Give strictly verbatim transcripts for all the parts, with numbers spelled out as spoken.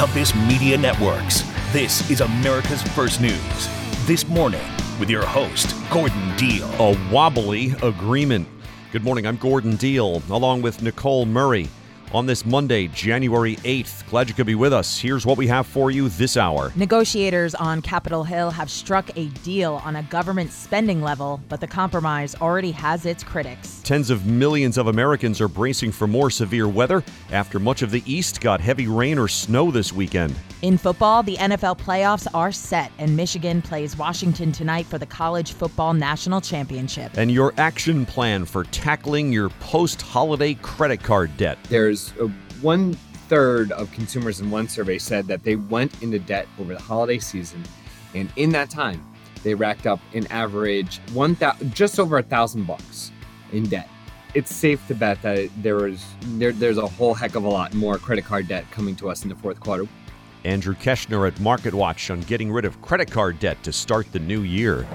Compass Media Networks. This is America's First News. This morning with your host, Gordon Deal. A wobbly agreement. Good morning, I'm Gordon Deal, along with Nicole Murray. On this Monday, January eighth, glad you could be with us. Here's what we have for you this hour. Negotiators on Capitol Hill have struck a deal on a government spending level, but the compromise already has its critics. Tens of millions of Americans are bracing for more severe weather after much of the East got heavy rain or snow this weekend. In football, the N F L playoffs are set, and Michigan plays Washington tonight for the College Football National Championship. And your action plan for tackling your post-holiday credit card debt. There's One third of consumers in one survey said that they went into debt over the holiday season, and in that time, they racked up an average one thousand, just over a thousand bucks in debt. It's safe to bet that there was there, there's a whole heck of a lot more credit card debt coming to us in the fourth quarter. Andrew Keshner at MarketWatch on getting rid of credit card debt to start the new year.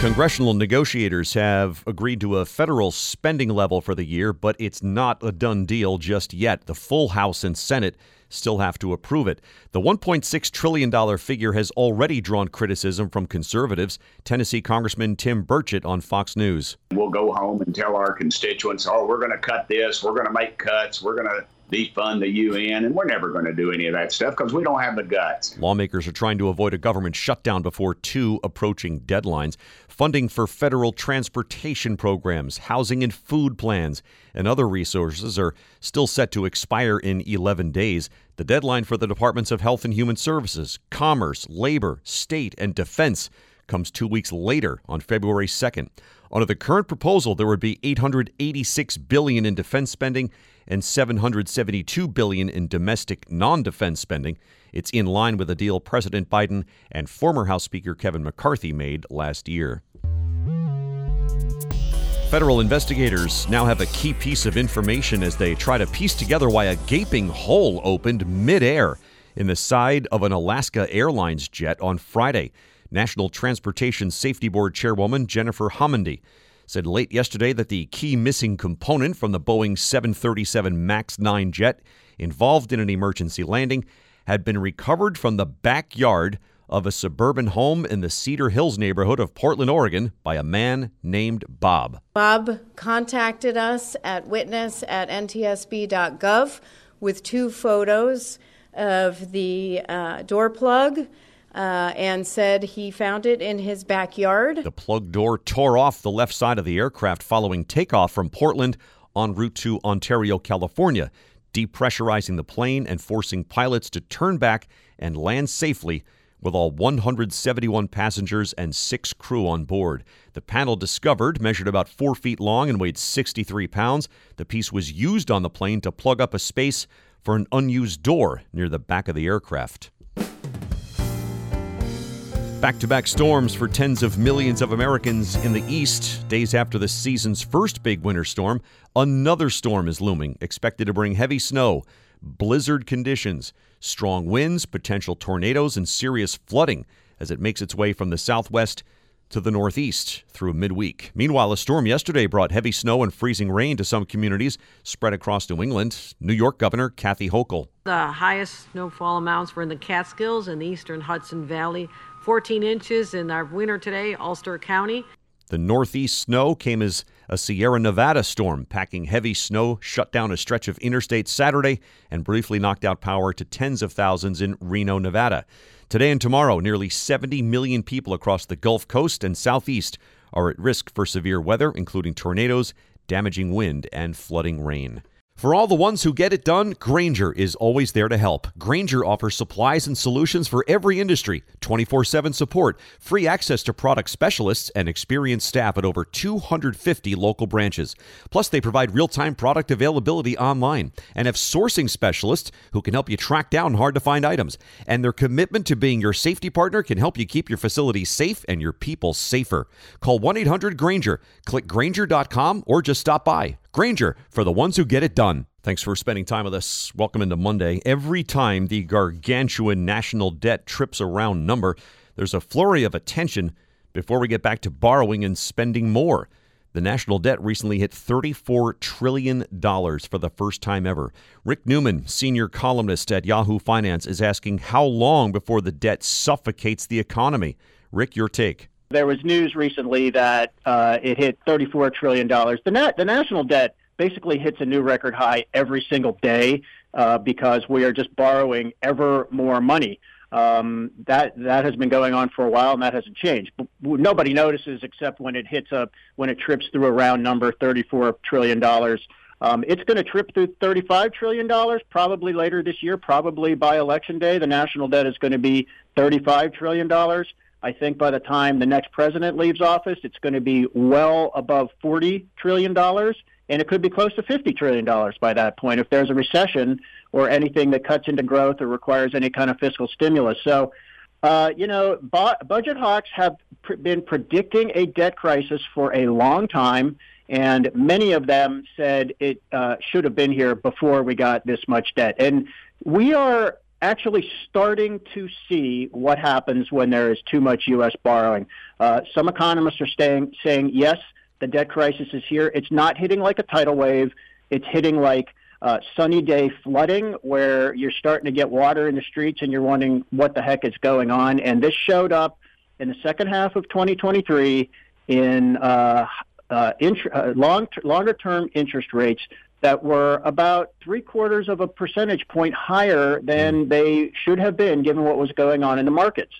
Congressional negotiators have agreed to a federal spending level for the year, but it's not a done deal just yet. The full House and Senate still have to approve it. The one point six trillion dollars figure has already drawn criticism from conservatives. Tennessee Congressman Tim Burchett on Fox News. We'll go home and tell our constituents, oh, we're going to cut this, we're going to make cuts, we're going to defund the U N, and we're never going to do any of that stuff because we don't have the guts. Lawmakers are trying to avoid a government shutdown before two approaching deadlines. Funding for federal transportation programs, housing and food plans, and other resources are still set to expire in eleven days. The deadline for the Departments of Health and Human Services, Commerce, Labor, State, and Defense comes two weeks later on February second. Under the current proposal, there would be eight hundred eighty-six billion dollars in defense spending and seven hundred seventy-two billion dollars in domestic non-defense spending. It's in line with a deal President Biden and former House Speaker Kevin McCarthy made last year. Federal investigators now have a key piece of information as they try to piece together why a gaping hole opened midair in the side of an Alaska Airlines jet on Friday. National Transportation Safety Board Chairwoman Jennifer Homendy said late yesterday that the key missing component from the Boeing seven thirty-seven MAX nine jet involved in an emergency landing had been recovered from the backyard of a suburban home in the Cedar Hills neighborhood of Portland, Oregon, by a man named Bob. Bob contacted us at witness at N T S B dot gov with two photos of the uh, door plug. Uh, and said he found it in his backyard. The plug door tore off the left side of the aircraft following takeoff from Portland en route to Ontario, California, depressurizing the plane and forcing pilots to turn back and land safely with all one hundred seventy-one passengers and six crew on board. The panel discovered measured about four feet long and weighed sixty-three pounds. The piece was used on the plane to plug up a space for an unused door near the back of the aircraft. Back-to-back storms for tens of millions of Americans in the East. Days after the season's first big winter storm, another storm is looming, expected to bring heavy snow, blizzard conditions, strong winds, potential tornadoes, and serious flooding as it makes its way from the southwest to the northeast through midweek. Meanwhile, a storm yesterday brought heavy snow and freezing rain to some communities spread across New England. New York Governor Kathy Hochul. The highest snowfall amounts were in the Catskills and the eastern Hudson Valley. fourteen inches in our winter today, Ulster County. The northeast snow came as a Sierra Nevada storm, packing heavy snow, shut down a stretch of interstate Saturday, and briefly knocked out power to tens of thousands in Reno, Nevada. Today and tomorrow, nearly seventy million people across the Gulf Coast and Southeast are at risk for severe weather, including tornadoes, damaging wind, and flooding rain. For all the ones who get it done, Grainger is always there to help. Grainger offers supplies and solutions for every industry, twenty-four seven support, free access to product specialists, and experienced staff at over two hundred fifty local branches. Plus, they provide real-time product availability online and have sourcing specialists who can help you track down hard-to-find items. And their commitment to being your safety partner can help you keep your facility safe and your people safer. Call one eight hundred Grainger, click Grainger dot com, or just stop by. Grainger, for the ones who get it done. Thanks for spending time with us. Welcome into Monday. Every time the gargantuan national debt trips a round number, there's a flurry of attention before we get back to borrowing and spending more. The national debt recently hit thirty-four trillion dollars for the first time ever. Rick Newman, senior columnist at Yahoo Finance, is asking how long before the debt suffocates the economy. Rick, your take. There was news recently that uh, it hit thirty-four trillion dollars. The, na- the national debt basically hits a new record high every single day uh, because we are just borrowing ever more money. Um, that that has been going on for a while, and that hasn't changed. But nobody notices except when it hits up, when it trips through a round number, thirty-four trillion dollars. Um, it's going to trip through thirty-five trillion dollars probably later this year, probably by Election Day. The national debt is going to be thirty-five trillion dollars. I think by the time the next president leaves office, it's going to be well above forty trillion dollars, and it could be close to fifty trillion dollars by that point if there's a recession or anything that cuts into growth or requires any kind of fiscal stimulus. So, uh, you know, bo- budget hawks have pr- been predicting a debt crisis for a long time, and many of them said it uh, should have been here before we got this much debt. And we are actually starting to see what happens when there is too much U S borrowing. Uh, some economists are staying, saying, yes, the debt crisis is here. It's not hitting like a tidal wave. It's hitting like Uh, sunny day flooding, where you're starting to get water in the streets and you're wondering what the heck is going on. And this showed up in the second half of twenty twenty-three in uh, uh, int- uh, long t- longer-term interest rates that were about three-quarters of a percentage point higher than they should have been given what was going on in the markets.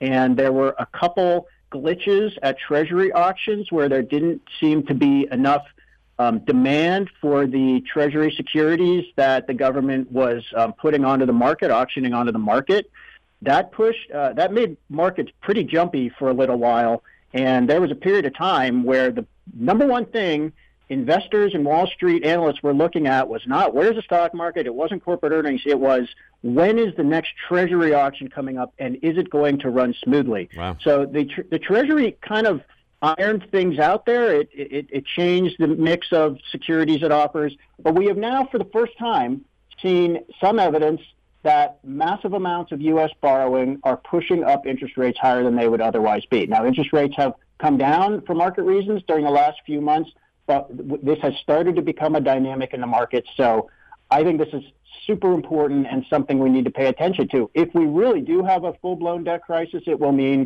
And there were a couple glitches at Treasury auctions where there didn't seem to be enough Um, demand for the Treasury securities that the government was um, putting onto the market, auctioning onto the market. That pushed, uh, that made markets pretty jumpy for a little while. And there was a period of time where the number one thing investors and Wall Street analysts were looking at was not where's the stock market, it wasn't corporate earnings, it was when is the next Treasury auction coming up and is it going to run smoothly? Wow. So the tr- the Treasury kind of ironed things out there. It, it it changed the mix of securities it offers. But we have now, for the first time, seen some evidence that massive amounts of U S borrowing are pushing up interest rates higher than they would otherwise be. Now, interest rates have come down for market reasons during the last few months, but this has started to become a dynamic in the market. So I think this is super important and something we need to pay attention to. If we really do have a full-blown debt crisis, it will mean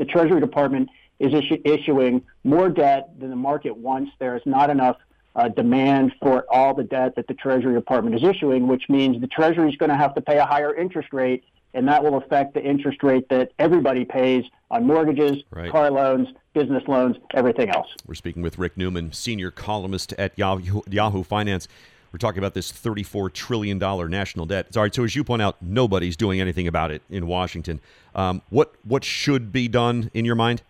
the Treasury Department is issu- issuing more debt than the market wants. There is not enough uh, demand for all the debt that the Treasury Department is issuing, which means the Treasury is going to have to pay a higher interest rate, and that will affect the interest rate that everybody pays on mortgages, right, car loans, business loans, everything else. We're speaking with Rick Newman, senior columnist at Yahoo, Yahoo Finance. We're talking about this thirty-four trillion dollars national debt. Sorry, so as you point out, nobody's doing anything about it in Washington. Um, what what should be done in your mind?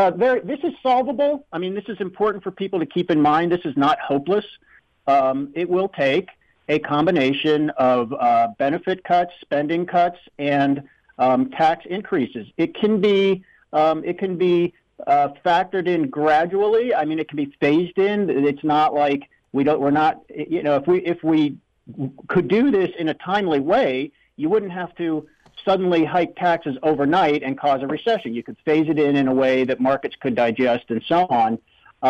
Uh, there, this is solvable. I mean, this is important for people to keep in mind. This is not hopeless. Um, it will take a combination of uh, benefit cuts, spending cuts, and um, tax increases. It can be um, it can be uh, factored in gradually. I mean, it can be phased in. It's not like we don't. We're not. You know, if we if we could do this in a timely way, you wouldn't have to suddenly hike taxes overnight and cause a recession. You could phase it in in a way that markets could digest and so on.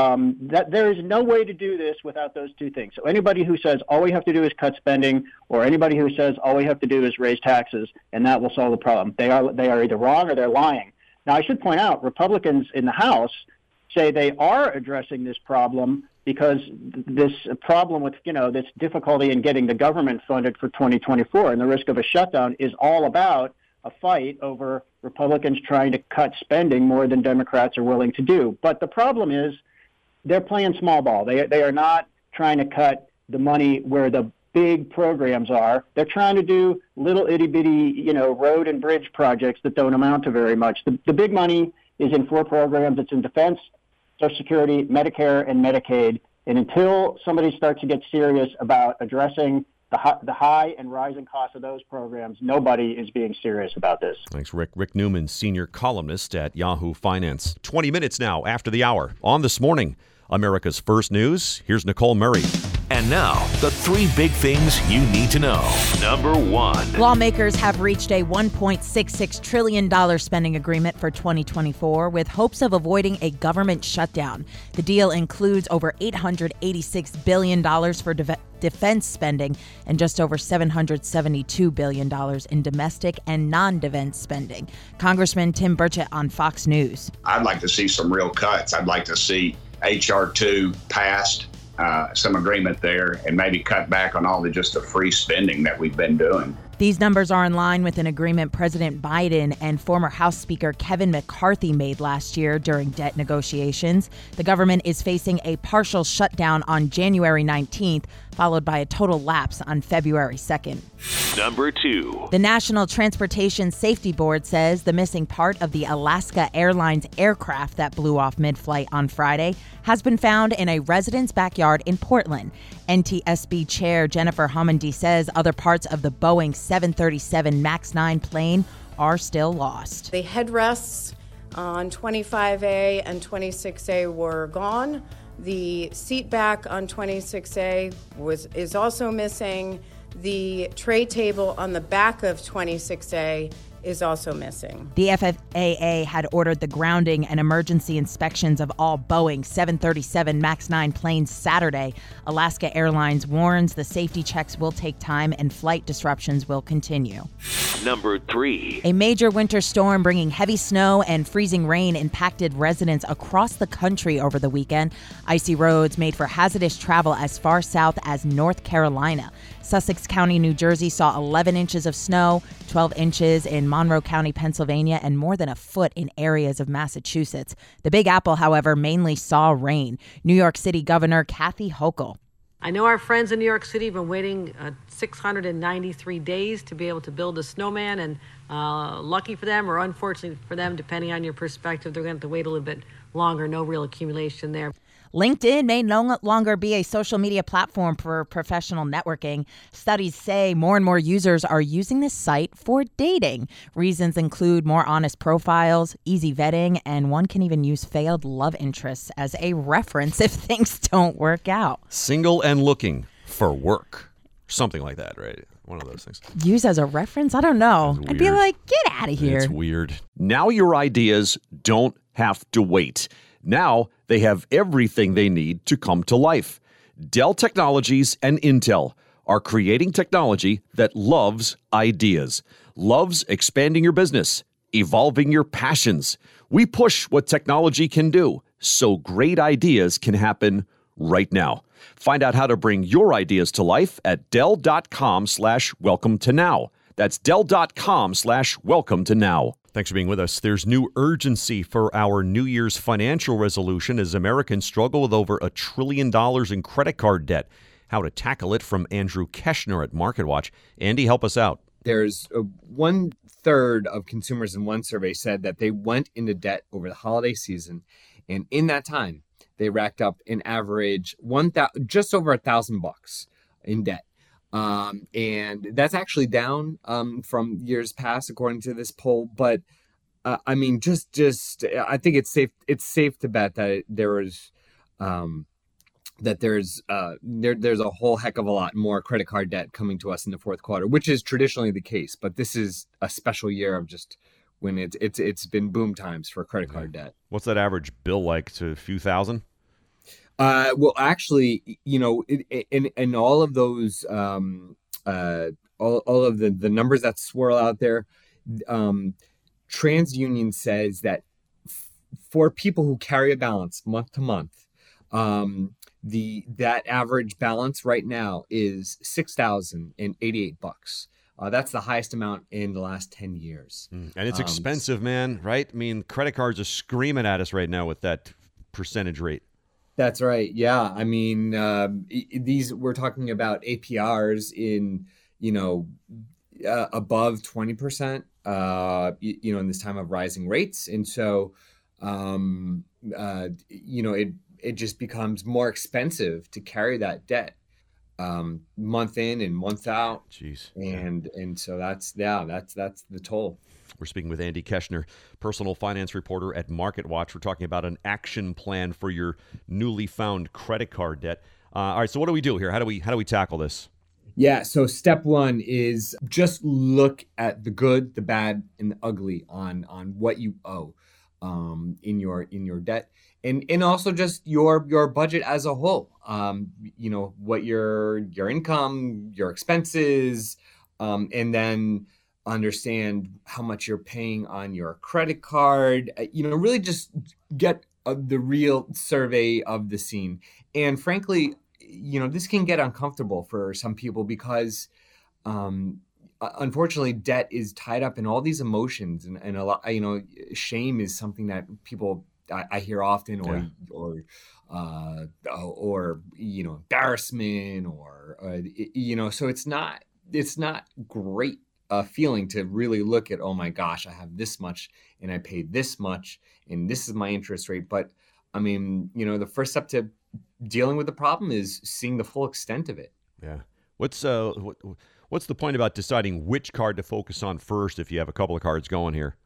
Um, that there is no way to do this without those two things. So anybody who says all we have to do is cut spending, or anybody who says all we have to do is raise taxes and that will solve the problem, they are they are either wrong or they're lying. Now, I should point out, Republicans in the House say they are addressing this problem because this problem with, you know, this difficulty in getting the government funded for twenty twenty-four and the risk of a shutdown is all about a fight over Republicans trying to cut spending more than Democrats are willing to do. But the problem is they're playing small ball. They they are not trying to cut the money where the big programs are. They're trying to do little itty-bitty, you know, road and bridge projects that don't amount to very much. The, the big money is in four programs. It's in defense, Social Security, Medicare, and Medicaid. And until somebody starts to get serious about addressing the high, the high and rising costs of those programs, nobody is being serious about this. Thanks, Rick. Rick Newman, senior columnist at Yahoo Finance. twenty minutes now after the hour. On This Morning, America's First News, here's Nicole Murray. And now, the three big things you need to know. Number one. Lawmakers have reached a one point six six trillion dollars spending agreement for twenty twenty-four with hopes of avoiding a government shutdown. The deal includes over eight hundred eighty-six billion dollars for de- defense spending and just over seven hundred seventy-two billion dollars in domestic and non-defense spending. Congressman Tim Burchett on Fox News. I'd like to see some real cuts. I'd like to see H R two passed. Uh, some agreement there and maybe cut back on all the just the free spending that we've been doing. These numbers are in line with an agreement President Biden and former House Speaker Kevin McCarthy made last year during debt negotiations. The government is facing a partial shutdown on January nineteenth, followed by a total lapse on February second. Number two. The National Transportation Safety Board says the missing part of the Alaska Airlines aircraft that blew off mid-flight on Friday has been found in a resident's backyard in Portland. N T S B Chair Jennifer Homendy says other parts of the Boeing seven thirty-seven MAX nine plane are still lost. The headrests on twenty-five A and twenty-six A were gone. The seat back on twenty-six A was is also missing. The tray table on the back of twenty-six A is also missing. The F A A had ordered the grounding and emergency inspections of all Boeing seven thirty-seven MAX nine planes Saturday. Alaska Airlines warns the safety checks will take time and flight disruptions will continue. Number three. A major winter storm bringing heavy snow and freezing rain impacted residents across the country over the weekend. Icy roads made for hazardous travel as far south as North Carolina. Sussex County, New Jersey saw eleven inches of snow, twelve inches in Monroe County, Pennsylvania, and more than a foot in areas of Massachusetts. The Big Apple, however, mainly saw rain. New York City Governor Kathy Hochul. I know our friends in New York City have been waiting uh, six hundred ninety-three days to be able to build a snowman, and uh, lucky for them or unfortunately for them, depending on your perspective, they're going to have to wait a little bit longer. No real accumulation there. LinkedIn may no longer be a social media platform for professional networking. Studies say more and more users are using this site for dating. Reasons include more honest profiles, easy vetting, and one can even use failed love interests as a reference if things don't work out. Single and looking for work. Something like that, right? One of those things. Use as a reference? I don't know. I'd be like, get out of here. It's weird. Now your ideas don't have to wait. Now they have everything they need to come to life. Dell Technologies and Intel are creating technology that loves ideas, loves expanding your business, evolving your passions. We push what technology can do so great ideas can happen right now. Find out how to bring your ideas to life at Dell.com slash welcome to now. That's Dell.com slash welcome to now. Thanks for being with us. There's new urgency for our New Year's financial resolution as Americans struggle with over a trillion dollars in credit card debt. How to tackle it from Andrew Keshner at MarketWatch. Andy, help us out. There's a, one third of consumers in one survey said that they went into debt over the holiday season. And in that time, they racked up an average one thousand, just over a thousand bucks in debt. Um, and that's actually down um, from years past, according to this poll. But uh, I mean, just just I think it's safe. It's safe to bet that there is um, that there's uh, there, there's a whole heck of a lot more credit card debt coming to us in the fourth quarter, which is traditionally the case. But this is a special year of just when it's it's it's been boom times for credit card debt. What's that average bill like to a few thousand? Uh, well, actually, you know, in in all of those, um, uh, all all of the, the numbers that swirl out there, um, TransUnion says that f- for people who carry a balance month to month, um, the that average balance right now is six thousand and eighty eight bucks. Uh, that's the highest amount in the last ten years. Mm. And it's um, expensive, man. Right? I mean, credit cards are screaming at us right now with that percentage rate. That's right. Yeah. I mean, uh, these we're talking about A P Rs in, you know, uh, above twenty percent, uh, you, you know, in this time of rising rates. And so, um, uh, you know, it it just becomes more expensive to carry that debt um, month in and month out. Jeez. And and so that's yeah, that's that's the toll. We're speaking with Andy Keshner, personal finance reporter at MarketWatch. We're talking about an action plan for your newly found credit card debt. Uh, all right. So what do we do here? How do we how do we tackle this? Yeah. So step one is just look at the good, the bad, and the ugly on on what you owe um, in your in your debt. And and also just your your budget as a whole, um, you know, what your your income, your expenses, um, and then understand how much you're paying on your credit card, you know, really just get a, the real survey of the scene. And frankly, you know, this can get uncomfortable for some people because um, unfortunately, debt is tied up in all these emotions and, and a lot, you know, shame is something that people I hear often, or yeah. or uh, or you know, embarrassment, or, or you know, so it's not it's not great uh, feeling to really look at, oh my gosh, I have this much and I paid this much and this is my interest rate. But I mean, you know, the first step to dealing with the problem is seeing the full extent of it. Yeah. What's uh what, what's the point about deciding which card to focus on first if you have a couple of cards going here?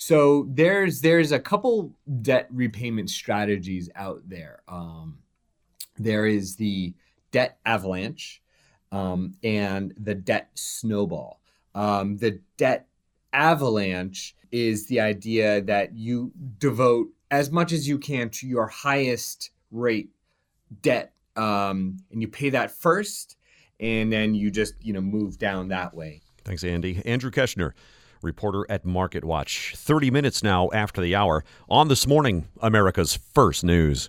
So there's there's a couple debt repayment strategies out there. Um, there is the debt avalanche um, and the debt snowball. Um, the debt avalanche is the idea that you devote as much as you can to your highest rate debt, um, and you pay that first, and then you just you know move down that way. Thanks, Andy. Andrew Keshner, reporter at MarketWatch. thirty minutes now after the hour on This Morning, America's First News.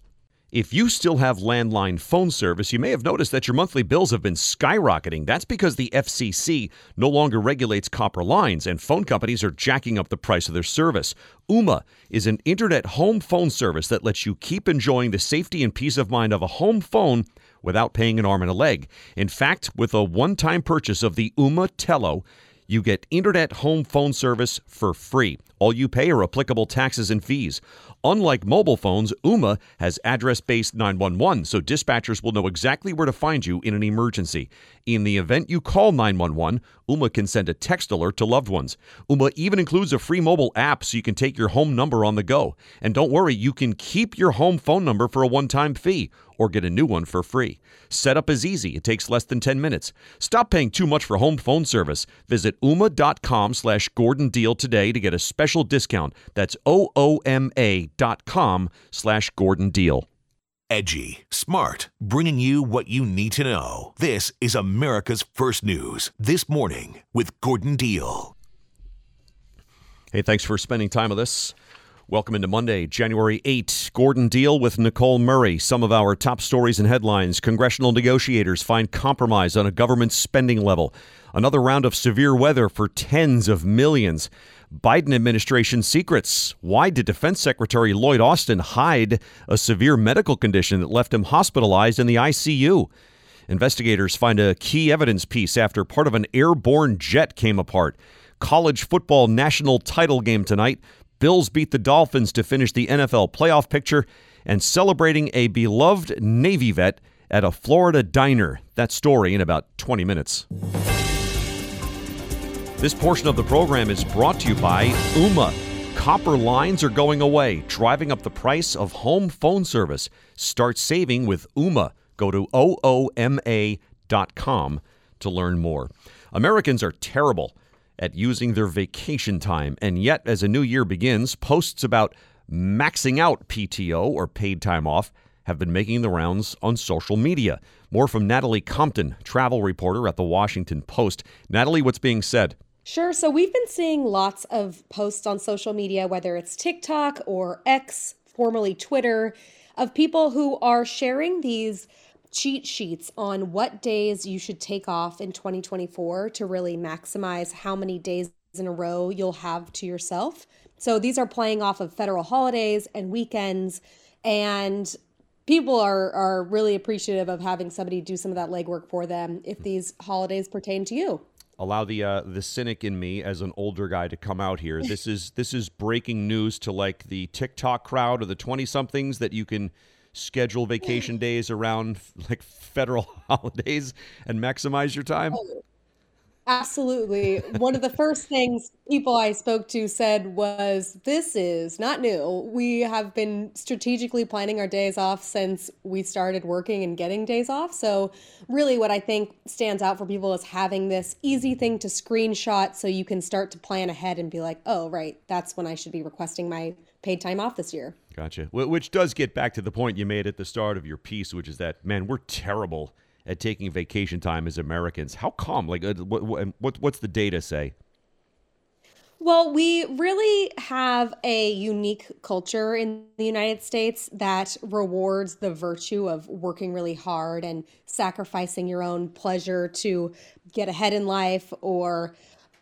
If you still have landline phone service, you may have noticed that your monthly bills have been skyrocketing. That's because the F C C no longer regulates copper lines, and phone companies are jacking up the price of their service. Ooma is an internet home phone service that lets you keep enjoying the safety and peace of mind of a home phone without paying an arm and a leg. In fact, with a one-time purchase of the Ooma Telo, you get internet home phone service for free. All you pay are applicable taxes and fees. Unlike mobile phones, Ooma has address-based nine one one, so dispatchers will know exactly where to find you in an emergency. In the event you call nine one one, Ooma can send a text alert to loved ones. Ooma even includes a free mobile app so you can take your home number on the go. And don't worry, you can keep your home phone number for a one-time fee, or get a new one for free. Setup is easy. It takes less than ten minutes. Stop paying too much for home phone service. Visit ooma.com slash Gordon Deal today to get a special discount. That's O O M A dot com slash Gordon Deal. Edgy, smart, bringing you what you need to know. This is America's First News. This Morning with Gordon Deal. Hey, thanks for spending time with us. Welcome into Monday, January eighth. Gordon Deal with Nicole Murray. Some of our top stories and headlines. Congressional negotiators find compromise on a government spending level. Another round of severe weather for tens of millions. Biden administration secrets. Why did Defense Secretary Lloyd Austin hide a severe medical condition that left him hospitalized in the I C U? Investigators find a key evidence piece after part of an airborne jet came apart. College football national title game tonight. Bills beat the Dolphins to finish the N F L playoff picture, and celebrating a beloved Navy vet at a Florida diner. That story in about twenty minutes. This portion of the program is brought to you by Ooma. Copper lines are going away, driving up the price of home phone service. Start saving with Ooma. Go to O O M A dot com to learn more. Americans are terrible at using their vacation time. And yet, as a new year begins, posts about maxing out P T O or paid time off have been making the rounds on social media. More from Natalie Compton, travel reporter at the Washington Post. Natalie, what's being said? Sure. So we've been seeing lots of posts on social media, whether it's TikTok or X, formerly Twitter, of people who are sharing these cheat sheets on what days you should take off in twenty twenty-four to really maximize how many days in a row you'll have to yourself. So these are playing off of federal holidays and weekends, and people are, are really appreciative of having somebody do some of that legwork for them if these holidays pertain to you. Allow the uh, the cynic in me as an older guy to come out here. This is this is breaking news to like the TikTok crowd or the twenty-somethings that you can schedule vacation days around like federal holidays and maximize your time. Absolutely. One of the first things people I spoke to said was, this is not new. We have been strategically planning our days off since we started working and getting days off. So really what I think stands out for people is having this easy thing to screenshot so you can start to plan ahead and be like, oh, right, that's when I should be requesting my paid time off this year. Gotcha. Which does get back to the point you made at the start of your piece, which is that, man, we're terrible at taking vacation time as Americans. How come? Like, uh, what, what, what's the data say? Well, we really have a unique culture in the United States that rewards the virtue of working really hard and sacrificing your own pleasure to get ahead in life, or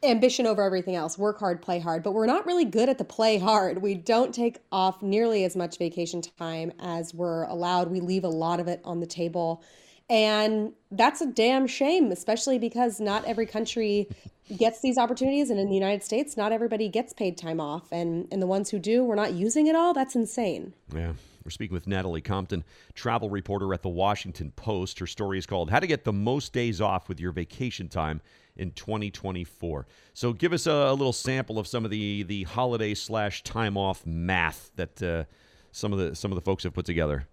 ambition over everything else, work hard, play hard. But we're not really good at the play hard. We don't take off nearly as much vacation time as we're allowed. We leave a lot of it on the table. And that's a damn shame, especially because not every country gets these opportunities. And in the United States, not everybody gets paid time off. And, and the ones who do, we're not using it all. That's insane. Yeah. We're speaking with Natalie Compton, travel reporter at the Washington Post. Her story is called How to Get the Most Days Off with Your Vacation Time in twenty twenty-four. So give us a, a little sample of some of the, the holiday slash time off math that uh, some of the some of the folks have put together.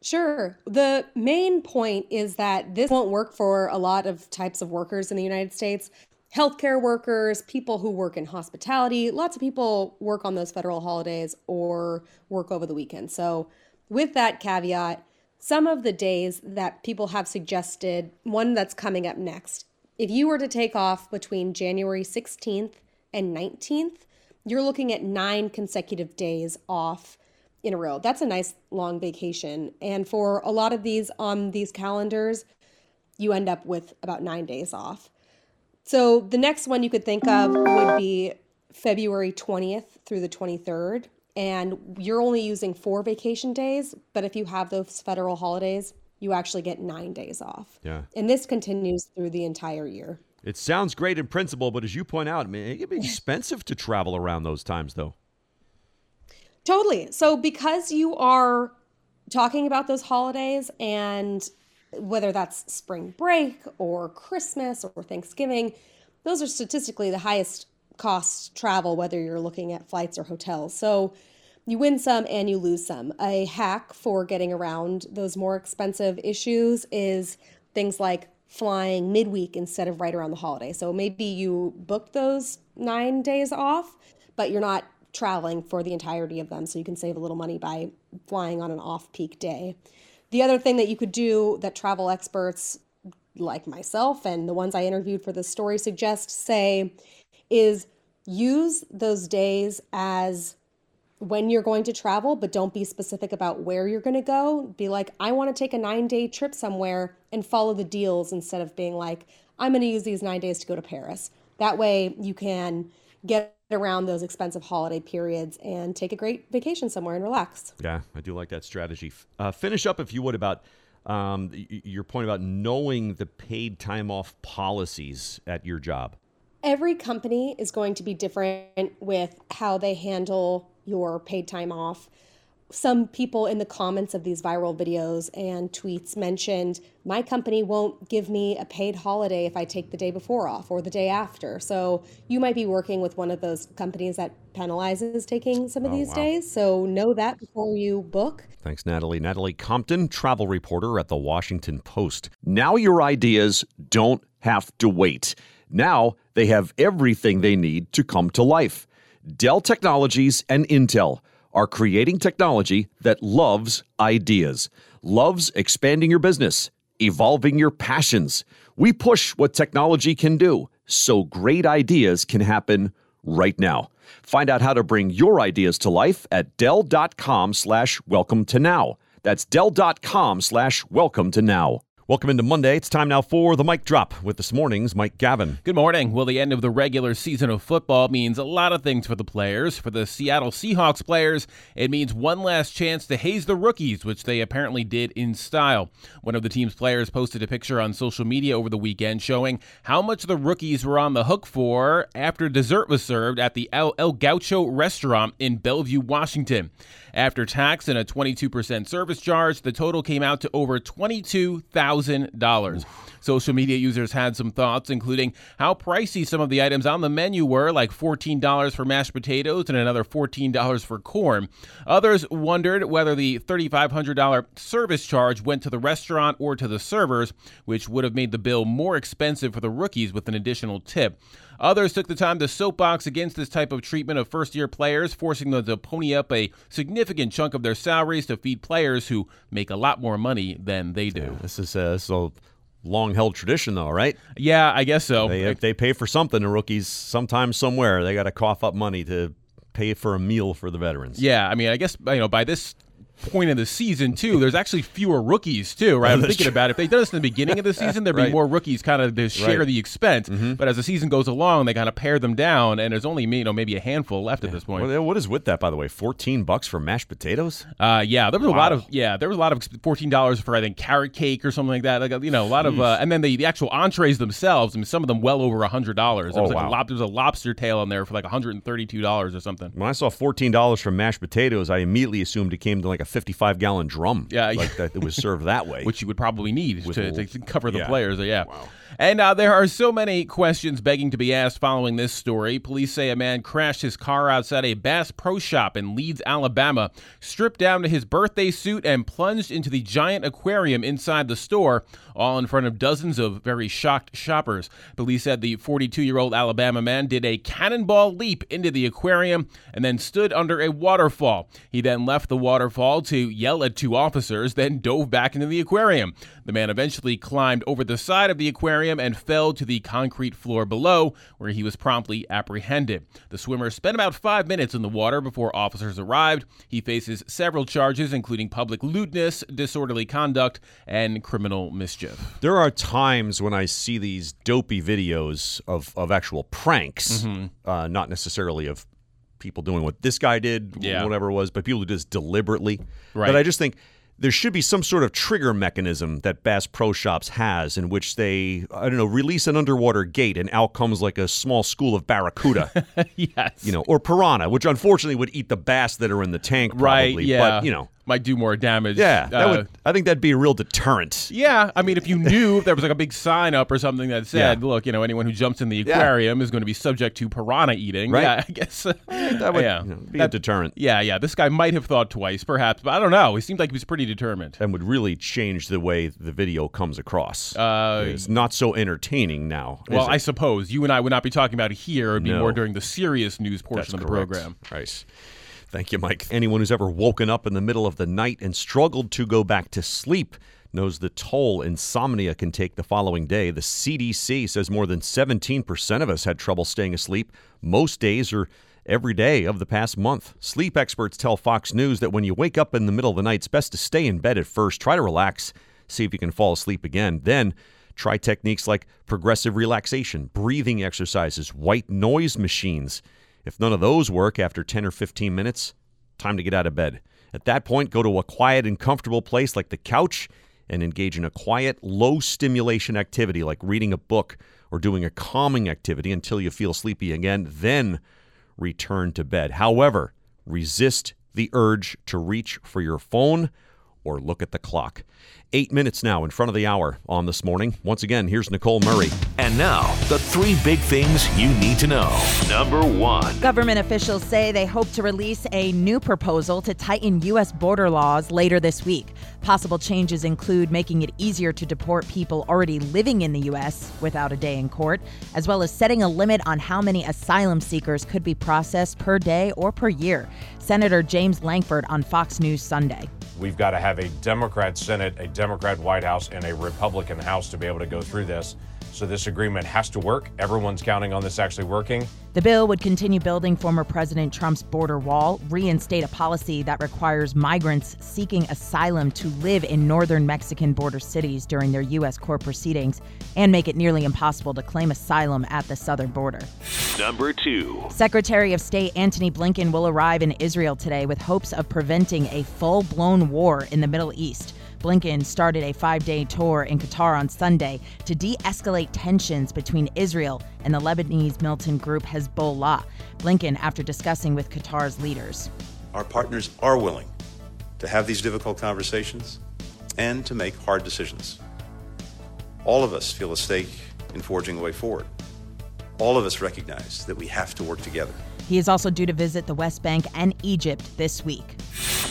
Sure. The main point is that this won't work for a lot of types of workers in the United States. Healthcare workers, people who work in hospitality, lots of people work on those federal holidays or work over the weekend. So with that caveat, some of the days that people have suggested, one that's coming up next, if you were to take off between January sixteenth and nineteenth, you're looking at nine consecutive days off in a row. That's a nice long vacation. And for a lot of these on these calendars, you end up with about nine days off. So the next one you could think of would be February twentieth through the twenty-third, and you're only using four vacation days, but if you have those federal holidays, you actually get nine days off. Yeah. And this continues through the entire year. It sounds great in principle, but as you point out, I mean, it can be expensive to travel around those times, though. Totally. So because you are talking about those holidays and whether that's spring break or Christmas or Thanksgiving, those are statistically the highest cost travel, whether you're looking at flights or hotels. So you win some and you lose some. A hack for getting around those more expensive issues is things like flying midweek instead of right around the holiday. So maybe you booked those nine days off, but you're not traveling for the entirety of them. So you can save a little money by flying on an off-peak day. The other thing that you could do that travel experts like myself and the ones I interviewed for this story suggest say is use those days as when you're going to travel, but don't be specific about where you're going to go. Be like, I want to take a nine-day trip somewhere, and follow the deals instead of being like, I'm going to use these nine days to go to Paris. That way you can get around those expensive holiday periods and take a great vacation somewhere and relax. Yeah, I do like that strategy. Uh, finish up, if you would, about um, your point about knowing the paid time off policies at your job. Every company is going to be different with how they handle your paid time off. Some people in the comments of these viral videos and tweets mentioned, my company won't give me a paid holiday if I take the day before off or the day after. So you might be working with one of those companies that penalizes taking some of oh, these wow. days. So know that before you book. Thanks, Natalie. Natalie Compton, travel reporter at the Washington Post. Now your ideas don't have to wait. Now they have everything they need to come to life. Dell Technologies and Intel are creating technology that loves ideas, loves expanding your business, evolving your passions. We push what technology can do, so great ideas can happen right now. Find out how to bring your ideas to life at Dell.com slash welcome to now. That's Dell.com slash welcome to now. Welcome into Monday. It's time now for the Mic Drop with this morning's Mike Gavin. Good morning. Well, the end of the regular season of football means a lot of things for the players. For the Seattle Seahawks players, it means one last chance to haze the rookies, which they apparently did in style. One of the team's players posted a picture on social media over the weekend showing how much the rookies were on the hook for after dessert was served at the El, El Gaucho restaurant in Bellevue, Washington. After tax and a twenty-two percent service charge, the total came out to over twenty-two thousand dollars. one thousand dollars. Social media users had some thoughts, including how pricey some of the items on the menu were, like fourteen dollars for mashed potatoes and another fourteen dollars for corn. Others wondered whether the three thousand five hundred dollars service charge went to the restaurant or to the servers, which would have made the bill more expensive for the rookies with an additional tip. Others took the time to soapbox against this type of treatment of first-year players, forcing them to pony up a significant chunk of their salaries to feed players who make a lot more money than they do. Yeah, this is uh, this is a long-held tradition, though, right? Yeah, I guess so. They, they pay for something to rookies sometime somewhere. They got to cough up money to pay for a meal for the veterans. Yeah, I mean, I guess you know by this point of the season, too, there's actually fewer rookies, too, right? I'm thinking true. about it. If they did this in the beginning of the season, there'd be right. more rookies kind of to share right. the expense. Mm-hmm. But as the season goes along, they kind of pare them down, and there's only you know maybe a handful left yeah. at this point. What is with that, by the way? fourteen bucks for mashed potatoes? Uh, yeah, there was wow. a lot of yeah, there was a lot of fourteen dollars for I think carrot cake or something like that. Like you know, a lot Jeez. of uh, and then the, the actual entrees themselves. I mean, some of them well over one hundred dollars. There was, oh, like wow. a lob- there was a lobster tail in there for like one hundred thirty-two dollars or something. When I saw fourteen dollars for mashed potatoes, I immediately assumed it came to like a fifty-five gallon drum. Yeah, like that it was served that way, which you would probably need to, little, to cover the yeah. players. Yeah. Wow. And uh, there are so many questions begging to be asked following this story. Police say a man crashed his car outside a Bass Pro Shop in Leeds, Alabama, stripped down to his birthday suit, and plunged into the giant aquarium inside the store, all in front of dozens of very shocked shoppers. Police said the forty-two-year-old Alabama man did a cannonball leap into the aquarium and then stood under a waterfall. He then left the waterfall to yell at two officers, then dove back into the aquarium. The man eventually climbed over the side of the aquarium and fell to the concrete floor below, where he was promptly apprehended. The swimmer spent about five minutes in the water before officers arrived. He faces several charges, including public lewdness, disorderly conduct, and criminal mischief. There are times when I see these dopey videos of, of actual pranks, mm-hmm. uh, not necessarily of people doing what this guy did, yeah. whatever it was, but people who do this deliberately. Right. But I just think there should be some sort of trigger mechanism that Bass Pro Shops has in which they, I don't know, release an underwater gate and out comes like a small school of barracuda. Yes. You know, or piranha, which unfortunately would eat the bass that are in the tank probably. Right, yeah. But, you know. Might do more damage. Yeah, that uh, would, I think that'd be a real deterrent. Yeah, I mean, if you knew if there was like a big sign up or something that said, yeah. look, you know, anyone who jumps in the aquarium yeah. is going to be subject to piranha eating. Right. Yeah, I guess uh, that would yeah. you know, be that, a deterrent. Yeah, yeah. This guy might have thought twice, perhaps, but I don't know. He seemed like he was pretty determined. And would really change the way the video comes across. Uh, it's not so entertaining now. Well, I suppose you and I would not be talking about it here. It would be no. more during the serious news portion That's of the correct. program. Right. Thank you, Mike. Anyone who's ever woken up in the middle of the night and struggled to go back to sleep knows the toll insomnia can take the following day. The C D C says more than seventeen percent of us had trouble staying asleep most days or every day of the past month. Sleep experts tell Fox News that when you wake up in the middle of the night, it's best to stay in bed at first. Try to relax, see if you can fall asleep again. Then try techniques like progressive relaxation, breathing exercises, white noise machines. If none of those work after ten or fifteen minutes, time to get out of bed. At that point, go to a quiet and comfortable place like the couch and engage in a quiet, low-stimulation activity like reading a book or doing a calming activity until you feel sleepy again, then return to bed. However, resist the urge to reach for your phone or look at the clock. Eight minutes now in front of the hour on This Morning. Once again, here's Nicole Murray. And now, the three big things you need to know. Number one. Government officials say they hope to release a new proposal to tighten U S border laws later this week. Possible changes include making it easier to deport people already living in the U S without a day in court, as well as setting a limit on how many asylum seekers could be processed per day or per year. Senator James Lankford on Fox News Sunday. We've got to have a Democrat Senate, a Democrat White House, and a Republican House to be able to go through this. So this agreement has to work. Everyone's counting on this actually working. The bill would continue building former President Trump's border wall, reinstate a policy that requires migrants seeking asylum to live in northern Mexican border cities during their U S court proceedings, and make it nearly impossible to claim asylum at the southern border. Number two. Secretary of State Antony Blinken will arrive in Israel today with hopes of preventing a full-blown war in the Middle East. Blinken started a five-day tour in Qatar on Sunday to de-escalate tensions between Israel and the Lebanese militant group Hezbollah. Blinken, after discussing with Qatar's leaders. Our partners are willing to have these difficult conversations and to make hard decisions. All of us feel a stake in forging a way forward. All of us recognize that we have to work together. He is also due to visit the West Bank and Egypt this week.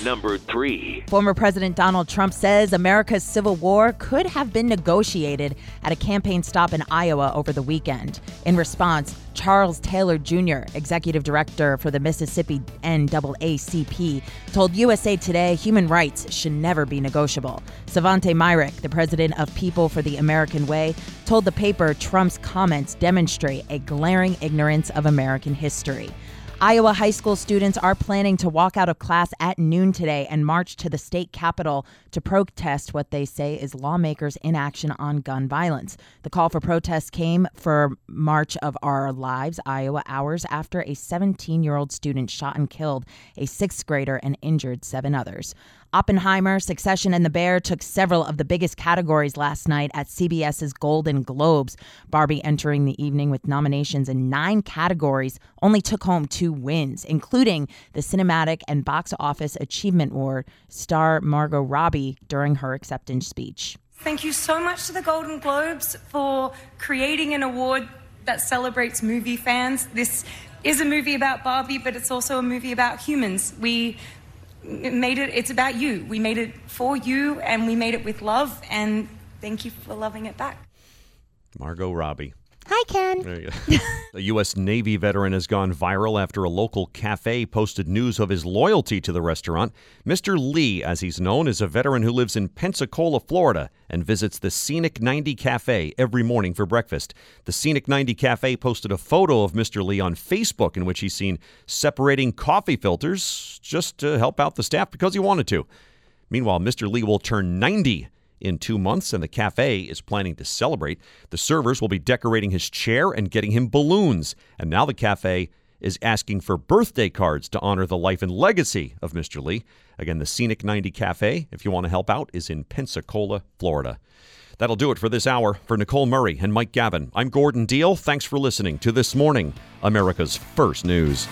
Number three. Former President Donald Trump says America's civil war could have been negotiated at a campaign stop in Iowa over the weekend. In response, Charles Taylor Junior, executive director for the Mississippi N double A C P, told U S A Today human rights should never be negotiable. Savante Myrick, the president of People for the American Way, told the paper Trump's comments demonstrate a glaring ignorance of American history. Iowa high school students are planning to walk out of class at noon today and march to the state capitol to protest what they say is lawmakers' inaction on gun violence. The call for protests came for March of Our Lives, Iowa, hours after a seventeen-year-old student shot and killed a sixth grader and injured seven others. Oppenheimer, Succession, and The Bear took several of the biggest categories last night at C B S's Golden Globes. Barbie, entering the evening with nominations in nine categories, only took home two wins, including the Cinematic and Box Office Achievement Award, star Margot Robbie during her acceptance speech. Thank you so much to the Golden Globes for creating an award that celebrates movie fans. This is a movie about Barbie, but it's also a movie about humans. We... It made it, it's about you. We made it for you, and we made it with love, and thank you for loving it back. Margot Robbie. Hi, Ken. There you go. A U S Navy veteran has gone viral after a local cafe posted news of his loyalty to the restaurant. Mister Lee, as he's known, is a veteran who lives in Pensacola, Florida, and visits the Scenic ninety Cafe every morning for breakfast. The Scenic ninety Cafe posted a photo of Mister Lee on Facebook in which he's seen separating coffee filters just to help out the staff because he wanted to. Meanwhile, Mister Lee will turn ninety in two months, and the cafe is planning to celebrate. The servers will be decorating his chair and getting him balloons. And now the cafe is asking for birthday cards to honor the life and legacy of Mister Lee. Again, the Scenic ninety Cafe, if you want to help out, is in Pensacola, Florida. That'll do it for this hour. For Nicole Murray and Mike Gavin, I'm Gordon Deal. Thanks for listening to This Morning, America's First News.